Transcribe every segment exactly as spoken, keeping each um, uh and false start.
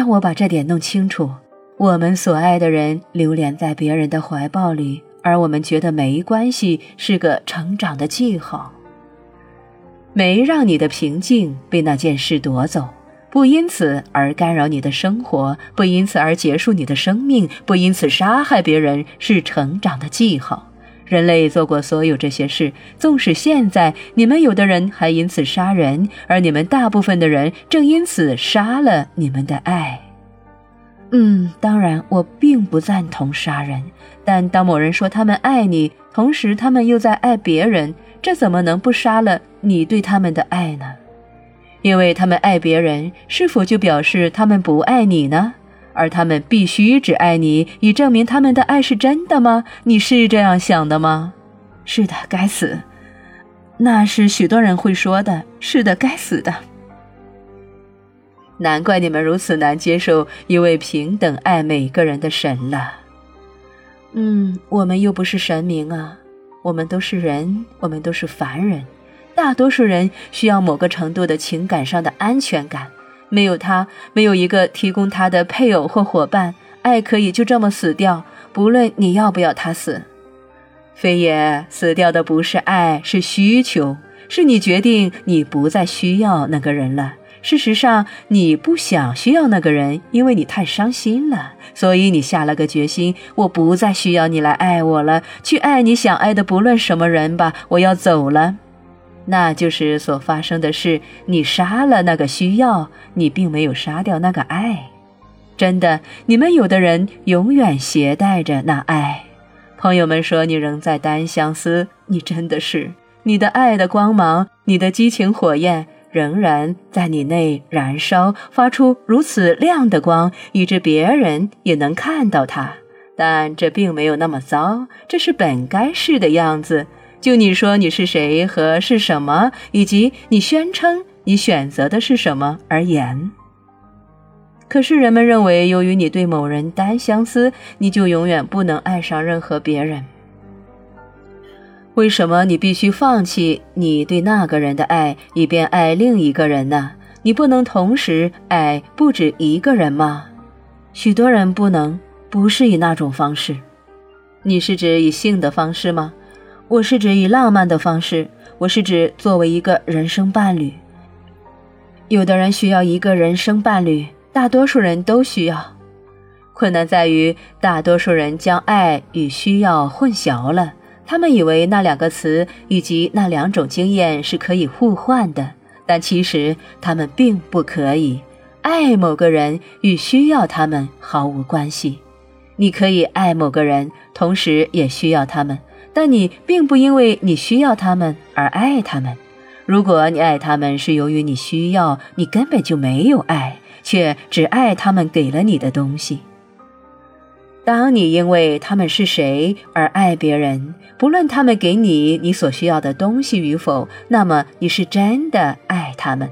让我把这点弄清楚。我们所爱的人流连在别人的怀抱里，而我们觉得没关系是个成长的记号。没让你的平静被那件事夺走，不因此而干扰你的生活，不因此而结束你的生命，不因此杀害别人，是成长的记号。人类做过所有这些事，纵使现在你们有的人还因此杀人，而你们大部分的人正因此杀了你们的爱。嗯，当然我并不赞同杀人，但当某人说他们爱你，同时他们又在爱别人，这怎么能不杀了你对他们的爱呢？因为他们爱别人，是否就表示他们不爱你呢？而他们必须只爱你，以证明他们的爱是真的吗？你是这样想的吗？是的，该死。那是许多人会说的，是的，该死的。难怪你们如此难接受一位平等爱每个人的神了。嗯，我们又不是神明啊，我们都是人，我们都是凡人。大多数人需要某个程度的情感上的安全感，没有他，没有一个提供他的配偶或伙伴，爱可以就这么死掉，不论你要不要他死。非也，死掉的不是爱，是需求，是你决定你不再需要那个人了。事实上，你不想需要那个人，因为你太伤心了，所以你下了个决心，我不再需要你来爱我了，去爱你想爱的不论什么人吧，我要走了。那就是所发生的事，你杀了那个需要，你并没有杀掉那个爱。真的，你们有的人永远携带着那爱。朋友们说你仍在单相思，你真的是，你的爱的光芒，你的激情火焰仍然在你内燃烧，发出如此亮的光，以致别人也能看到它。但这并没有那么糟，这是本该是的样子。就你说你是谁和是什么，以及你宣称你选择的是什么而言。可是人们认为，由于你对某人单相思，你就永远不能爱上任何别人。为什么你必须放弃你对那个人的爱，以便爱另一个人呢？你不能同时爱不止一个人吗？许多人不能，不是以那种方式。你是指以性的方式吗？我是指以浪漫的方式，我是指作为一个人生伴侣。有的人需要一个人生伴侣，大多数人都需要。困难在于，大多数人将爱与需要混淆了，他们以为那两个词以及那两种经验是可以互换的，但其实他们并不可以。爱某个人与需要他们毫无关系。你可以爱某个人，同时也需要他们。但你并不因为你需要他们而爱他们。如果你爱他们是由于你需要，你根本就没有爱，却只爱他们给了你的东西。当你因为他们是谁而爱别人，不论他们给你你所需要的东西与否，那么你是真的爱他们。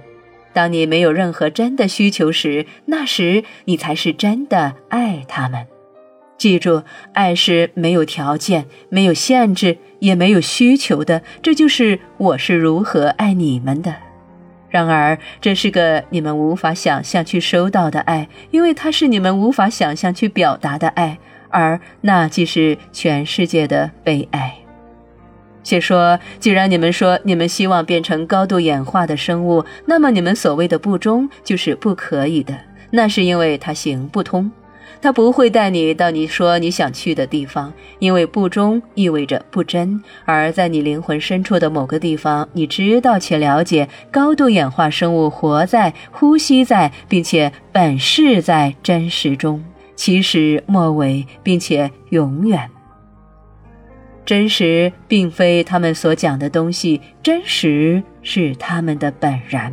当你没有任何真的需求时，那时你才是真的爱他们。记住，爱是没有条件，没有限制，也没有需求的，这就是我是如何爱你们的。然而，这是个你们无法想象去收到的爱，因为它是你们无法想象去表达的爱，而那既是全世界的悲哀。且说，既然你们说你们希望变成高度演化的生物，那么你们所谓的不忠就是不可以的，那是因为它行不通。他不会带你到你说你想去的地方，因为不忠意味着不真，而在你灵魂深处的某个地方，你知道且了解，高度演化生物活在、呼吸在，并且本是在真实中，其实末尾，并且永远。真实并非他们所讲的东西，真实是他们的本然。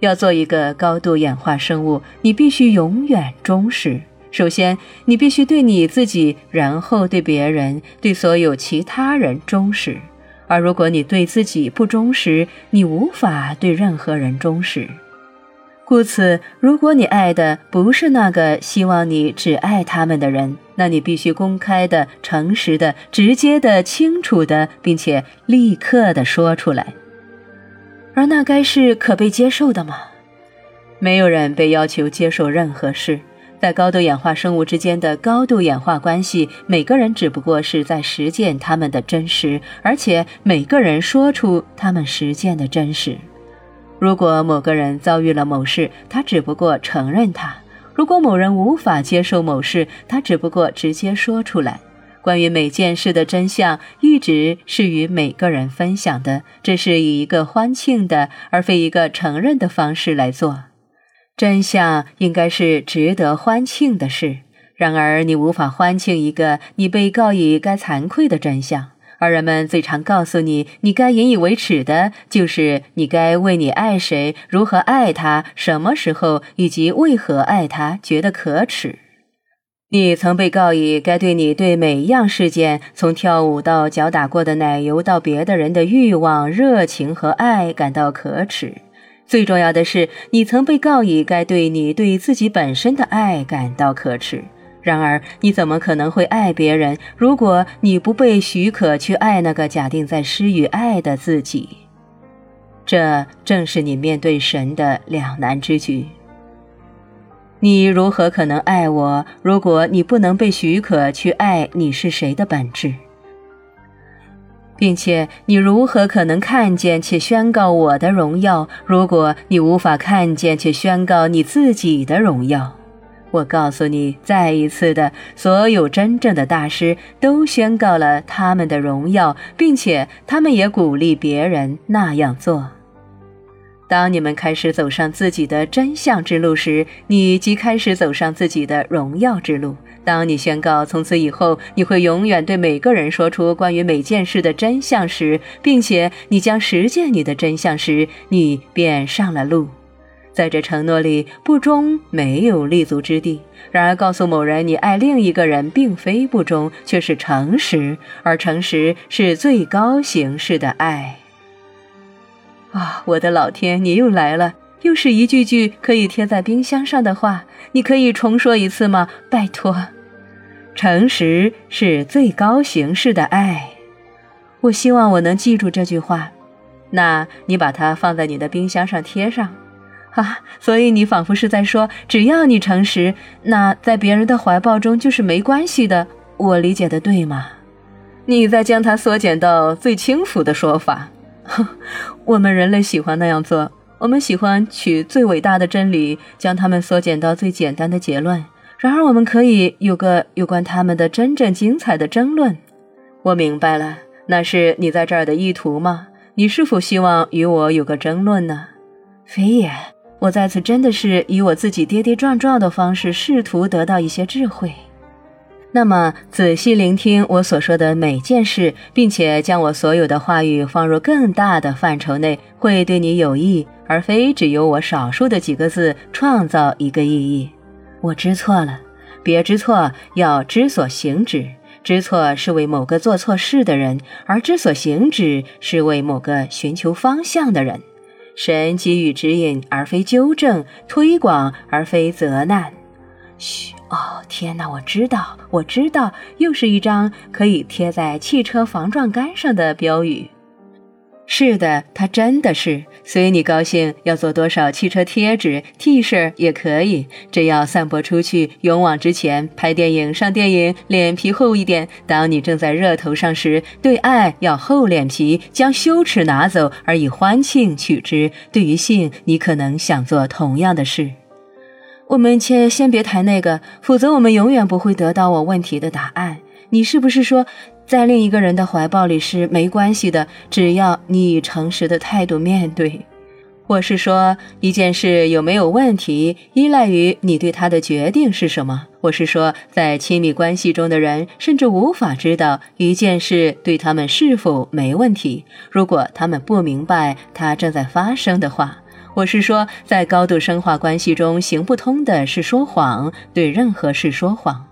要做一个高度演化生物，你必须永远忠实。首先，你必须对你自己，然后对别人，对所有其他人忠实。而如果你对自己不忠实，你无法对任何人忠实。故此，如果你爱的不是那个希望你只爱他们的人，那你必须公开的、诚实的、直接的、清楚的，并且立刻的说出来。而那该是可被接受的吗？没有人被要求接受任何事。在高度演化生物之间的高度演化关系，每个人只不过是在实践他们的真实，而且每个人说出他们实践的真实。如果某个人遭遇了某事，他只不过承认它；如果某人无法接受某事，他只不过直接说出来。关于每件事的真相，一直是与每个人分享的，这是以一个欢庆的，而非一个承认的方式来做。真相应该是值得欢庆的事，然而你无法欢庆一个你被告以该惭愧的真相。而人们最常告诉你，你该引以为耻的，就是你该为你爱谁、如何爱他、什么时候以及为何爱他觉得可耻。你曾被告以该对你对每一样事件，从跳舞到脚打过的奶油到别的人的欲望、热情和爱感到可耻。最重要的是，你曾被告以该对你对自己本身的爱感到可耻。然而你怎么可能会爱别人，如果你不被许可去爱那个假定在施与爱的自己？这正是你面对神的两难之举。你如何可能爱我，如果你不能被许可去爱你是谁的本质？并且你如何可能看见且宣告我的荣耀，如果你无法看见且宣告你自己的荣耀？我告诉你，再一次的，所有真正的大师都宣告了他们的荣耀，并且他们也鼓励别人那样做。当你们开始走上自己的真相之路时，你即开始走上自己的荣耀之路。当你宣告从此以后你会永远对每个人说出关于每件事的真相时，并且你将实践你的真相时，你便上了路。在这承诺里，不忠没有立足之地。然而告诉某人你爱另一个人并非不忠，却是诚实，而诚实是最高形式的爱。啊、哦，我的老天，你又来了，又是一句句可以贴在冰箱上的话，你可以重说一次吗？拜托。诚实是最高形式的爱。我希望我能记住这句话。那你把它放在你的冰箱上贴上。啊，所以你仿佛是在说，只要你诚实，那在别人的怀抱中就是没关系的。我理解的对吗？你在将它缩减到最轻浮的说法。我们人类喜欢那样做，我们喜欢取最伟大的真理，将它们缩减到最简单的结论。然而我们可以有个有关它们的真正精彩的争论。我明白了，那是你在这儿的意图吗？你是否希望与我有个争论呢？非也。我在此真的是以我自己跌跌撞撞的方式试图得到一些智慧。那么仔细聆听我所说的每件事，并且将我所有的话语放入更大的范畴内，会对你有益，而非只由我少数的几个字创造一个意义。我知错了，别知错，要知所行止。知错是为某个做错事的人，而知所行止是为某个寻求方向的人。神给予指引而非纠正，推广而非责难。嘘，哦天哪，我知道我知道，又是一张可以贴在汽车防撞杆上的标语。是的，它真的是，随你高兴，要做多少汽车贴纸 T 恤也可以，只要散播出去，勇往直前，拍电影上电影，脸皮厚一点。当你正在热头上时，对爱要厚脸皮，将羞耻拿走，而以欢庆取之。对于性，你可能想做同样的事。我们且先别谈那个，否则我们永远不会得到我问题的答案。你是不是说在另一个人的怀抱里是没关系的，只要你以诚实的态度面对？我是说，一件事有没有问题，依赖于你对它的决定是什么。我是说，在亲密关系中的人甚至无法知道一件事对他们是否没问题，如果他们不明白它正在发生的话。我是说，在高度深化关系中行不通的是说谎，对任何事说谎。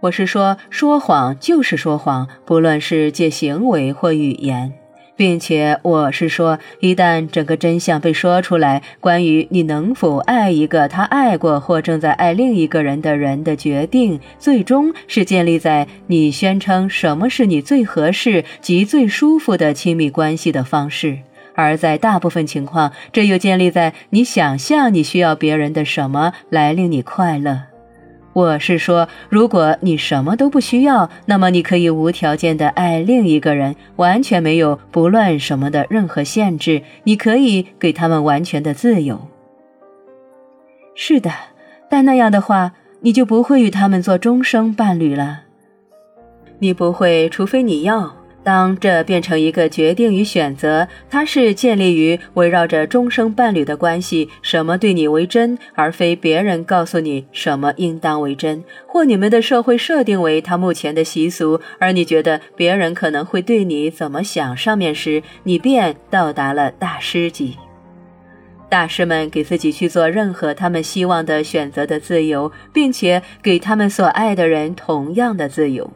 我是说，说谎就是说谎，不论是借行为或语言。并且我是说，一旦整个真相被说出来，关于你能否爱一个他爱过或正在爱另一个人的人的决定，最终是建立在你宣称什么是你最合适及最舒服的亲密关系的方式。而在大部分情况，这又建立在你想象你需要别人的什么来令你快乐。我是说，如果你什么都不需要，那么你可以无条件的爱另一个人，完全没有不论什么的任何限制，你可以给他们完全的自由。是的，但那样的话，你就不会与他们做终生伴侣了。你不会，除非你要。当这变成一个决定与选择，它是建立于围绕着终生伴侣的关系，什么对你为真，而非别人告诉你什么应当为真，或你们的社会设定为它目前的习俗，而你觉得别人可能会对你怎么想上面时，你便到达了大师级。大师们给自己去做任何他们希望的选择的自由，并且给他们所爱的人同样的自由。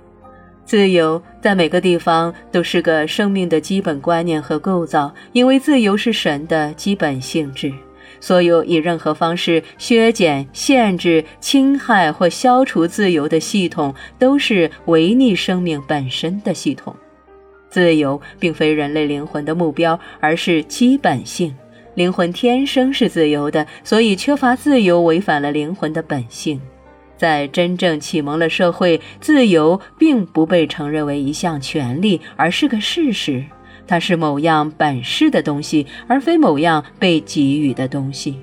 自由在每个地方都是个生命的基本观念和构造，因为自由是神的基本性质。所有以任何方式削减、限制、侵害或消除自由的系统，都是违逆生命本身的系统。自由并非人类灵魂的目标，而是基本性。灵魂天生是自由的，所以缺乏自由违反了灵魂的本性。在真正启蒙了社会，自由并不被承认为一项权利，而是个事实。它是某样本是的东西，而非某样被给予的东西。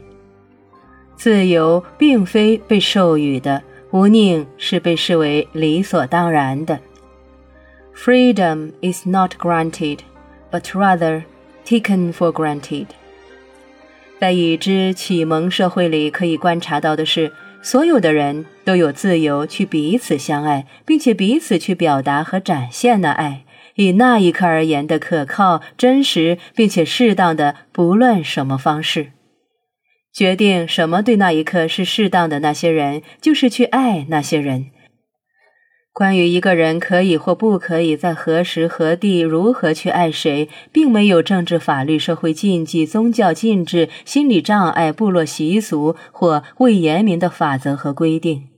自由并非被授予的，无宁是被视为理所当然的。Freedom is not granted, but rather taken for granted. 在已知启蒙社会里可以观察到的是，所有的人都有自由去彼此相爱，并且彼此去表达和展现那爱，以那一刻而言的可靠、真实，并且适当的不论什么方式。决定什么对那一刻是适当的那些人，就是去爱那些人。关于一个人可以或不可以在何时何地如何去爱谁，并没有政治、法律、社会禁忌、宗教禁制、心理障碍、部落习俗或未言明的法则和规定。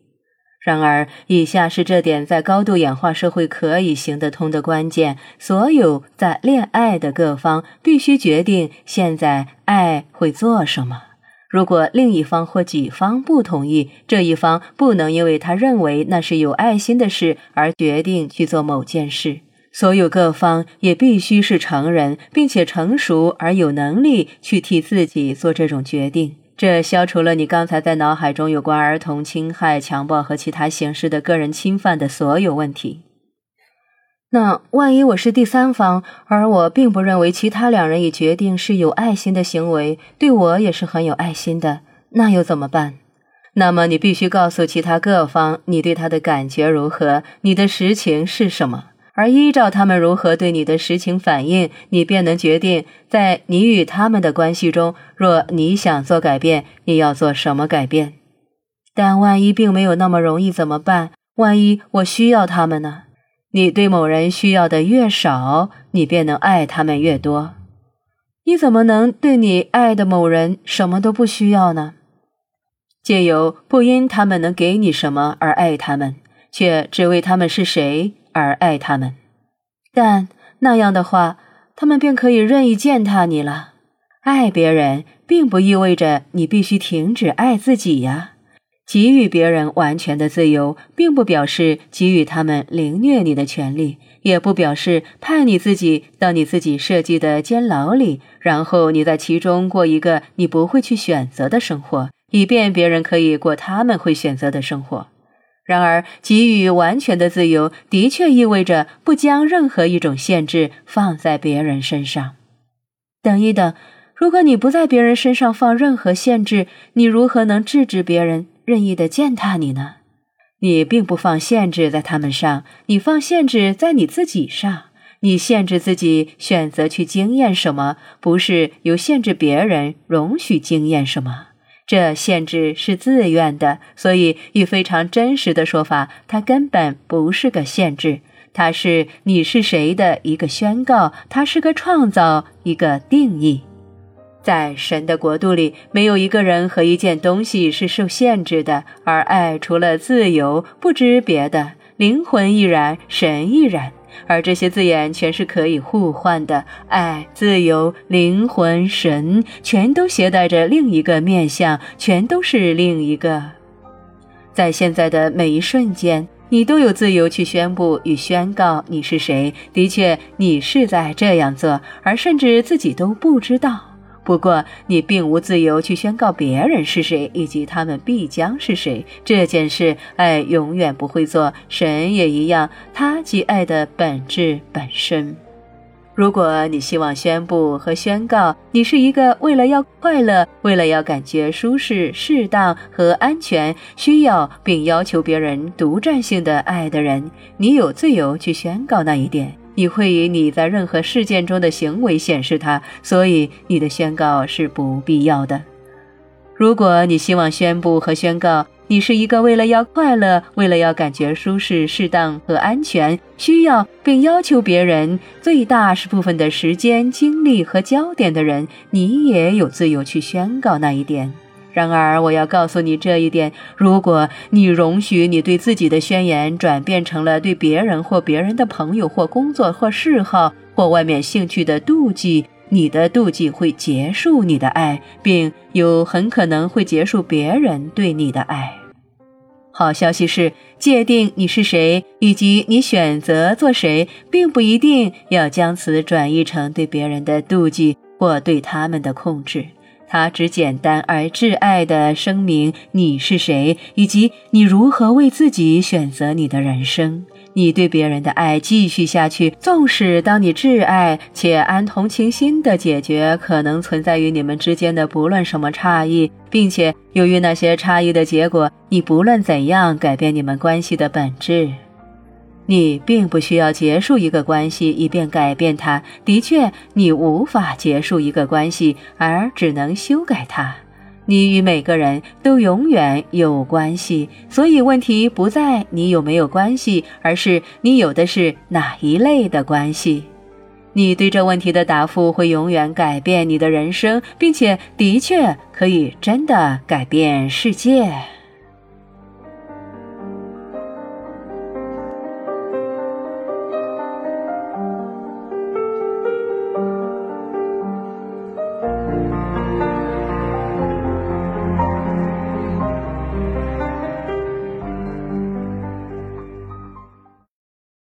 然而，以下是这点在高度演化社会可以行得通的关键：所有在恋爱的各方必须决定现在爱会做什么。如果另一方或几方不同意，这一方不能因为他认为那是有爱心的事而决定去做某件事。所有各方也必须是成人，并且成熟而有能力去替自己做这种决定。这消除了你刚才在脑海中有关儿童侵害、强暴和其他形式的个人侵犯的所有问题。那万一我是第三方，而我并不认为其他两人已决定是有爱心的行为，对我也是很有爱心的，那又怎么办？那么你必须告诉其他各方你对他的感觉如何，你的实情是什么，而依照他们如何对你的实情反应，你便能决定在你与他们的关系中，若你想做改变，你要做什么改变。但万一并没有那么容易怎么办？万一我需要他们呢？你对某人需要的越少，你便能爱他们越多。你怎么能对你爱的某人什么都不需要呢？借由不因他们能给你什么而爱他们，却只为他们是谁而爱他们。但那样的话，他们便可以任意践踏你了。爱别人并不意味着你必须停止爱自己呀。给予别人完全的自由，并不表示给予他们凌虐你的权利，也不表示判你自己到你自己设计的监牢里，然后你在其中过一个你不会去选择的生活，以便别人可以过他们会选择的生活。然而，给予完全的自由的确意味着不将任何一种限制放在别人身上。等一等，如果你不在别人身上放任何限制，你如何能制止别人任意的践踏你呢？你并不放限制在他们上，你放限制在你自己上。你限制自己选择去经验什么，不是由限制别人容许经验什么。这限制是自愿的，所以以非常真实的说法，它根本不是个限制，它是你是谁的一个宣告，它是个创造，一个定义。在神的国度里，没有一个人和一件东西是受限制的，而爱除了自由不知别的，灵魂亦然，神亦然，而这些字眼全是可以互换的，爱、自由、灵魂、神，全都携带着另一个面向，全都是另一个。在现在的每一瞬间，你都有自由去宣布与宣告你是谁。的确，你是在这样做，而甚至自己都不知道。不过，你并无自由去宣告别人是谁，以及他们必将是谁。这件事，爱永远不会做，神也一样，他即爱的本质本身。如果你希望宣布和宣告，你是一个为了要快乐，为了要感觉舒适、适当和安全，需要并要求别人独占性的爱的人，你有自由去宣告那一点。你会以你在任何事件中的行为显示它，所以你的宣告是不必要的。如果你希望宣布和宣告，你是一个为了要快乐，为了要感觉舒适、适当和安全，需要并要求别人最大部分的时间、精力和焦点的人，你也有自由去宣告那一点。然而我要告诉你这一点，如果你容许你对自己的宣言转变成了对别人或别人的朋友或工作或嗜好或外面兴趣的妒忌，你的妒忌会结束你的爱，并有很可能会结束别人对你的爱。好消息是，界定你是谁以及你选择做谁，并不一定要将此转译成对别人的妒忌或对他们的控制。他只简单而挚爱地声明你是谁，以及你如何为自己选择你的人生。你对别人的爱继续下去，纵使当你挚爱且安同情心地解决可能存在于你们之间的不论什么差异，并且由于那些差异的结果，你不论怎样改变你们关系的本质。你并不需要结束一个关系以便改变它，的确，你无法结束一个关系，而只能修改它。你与每个人都永远有关系，所以问题不在你有没有关系，而是你有的是哪一类的关系。你对这问题的答复会永远改变你的人生，并且的确可以真的改变世界。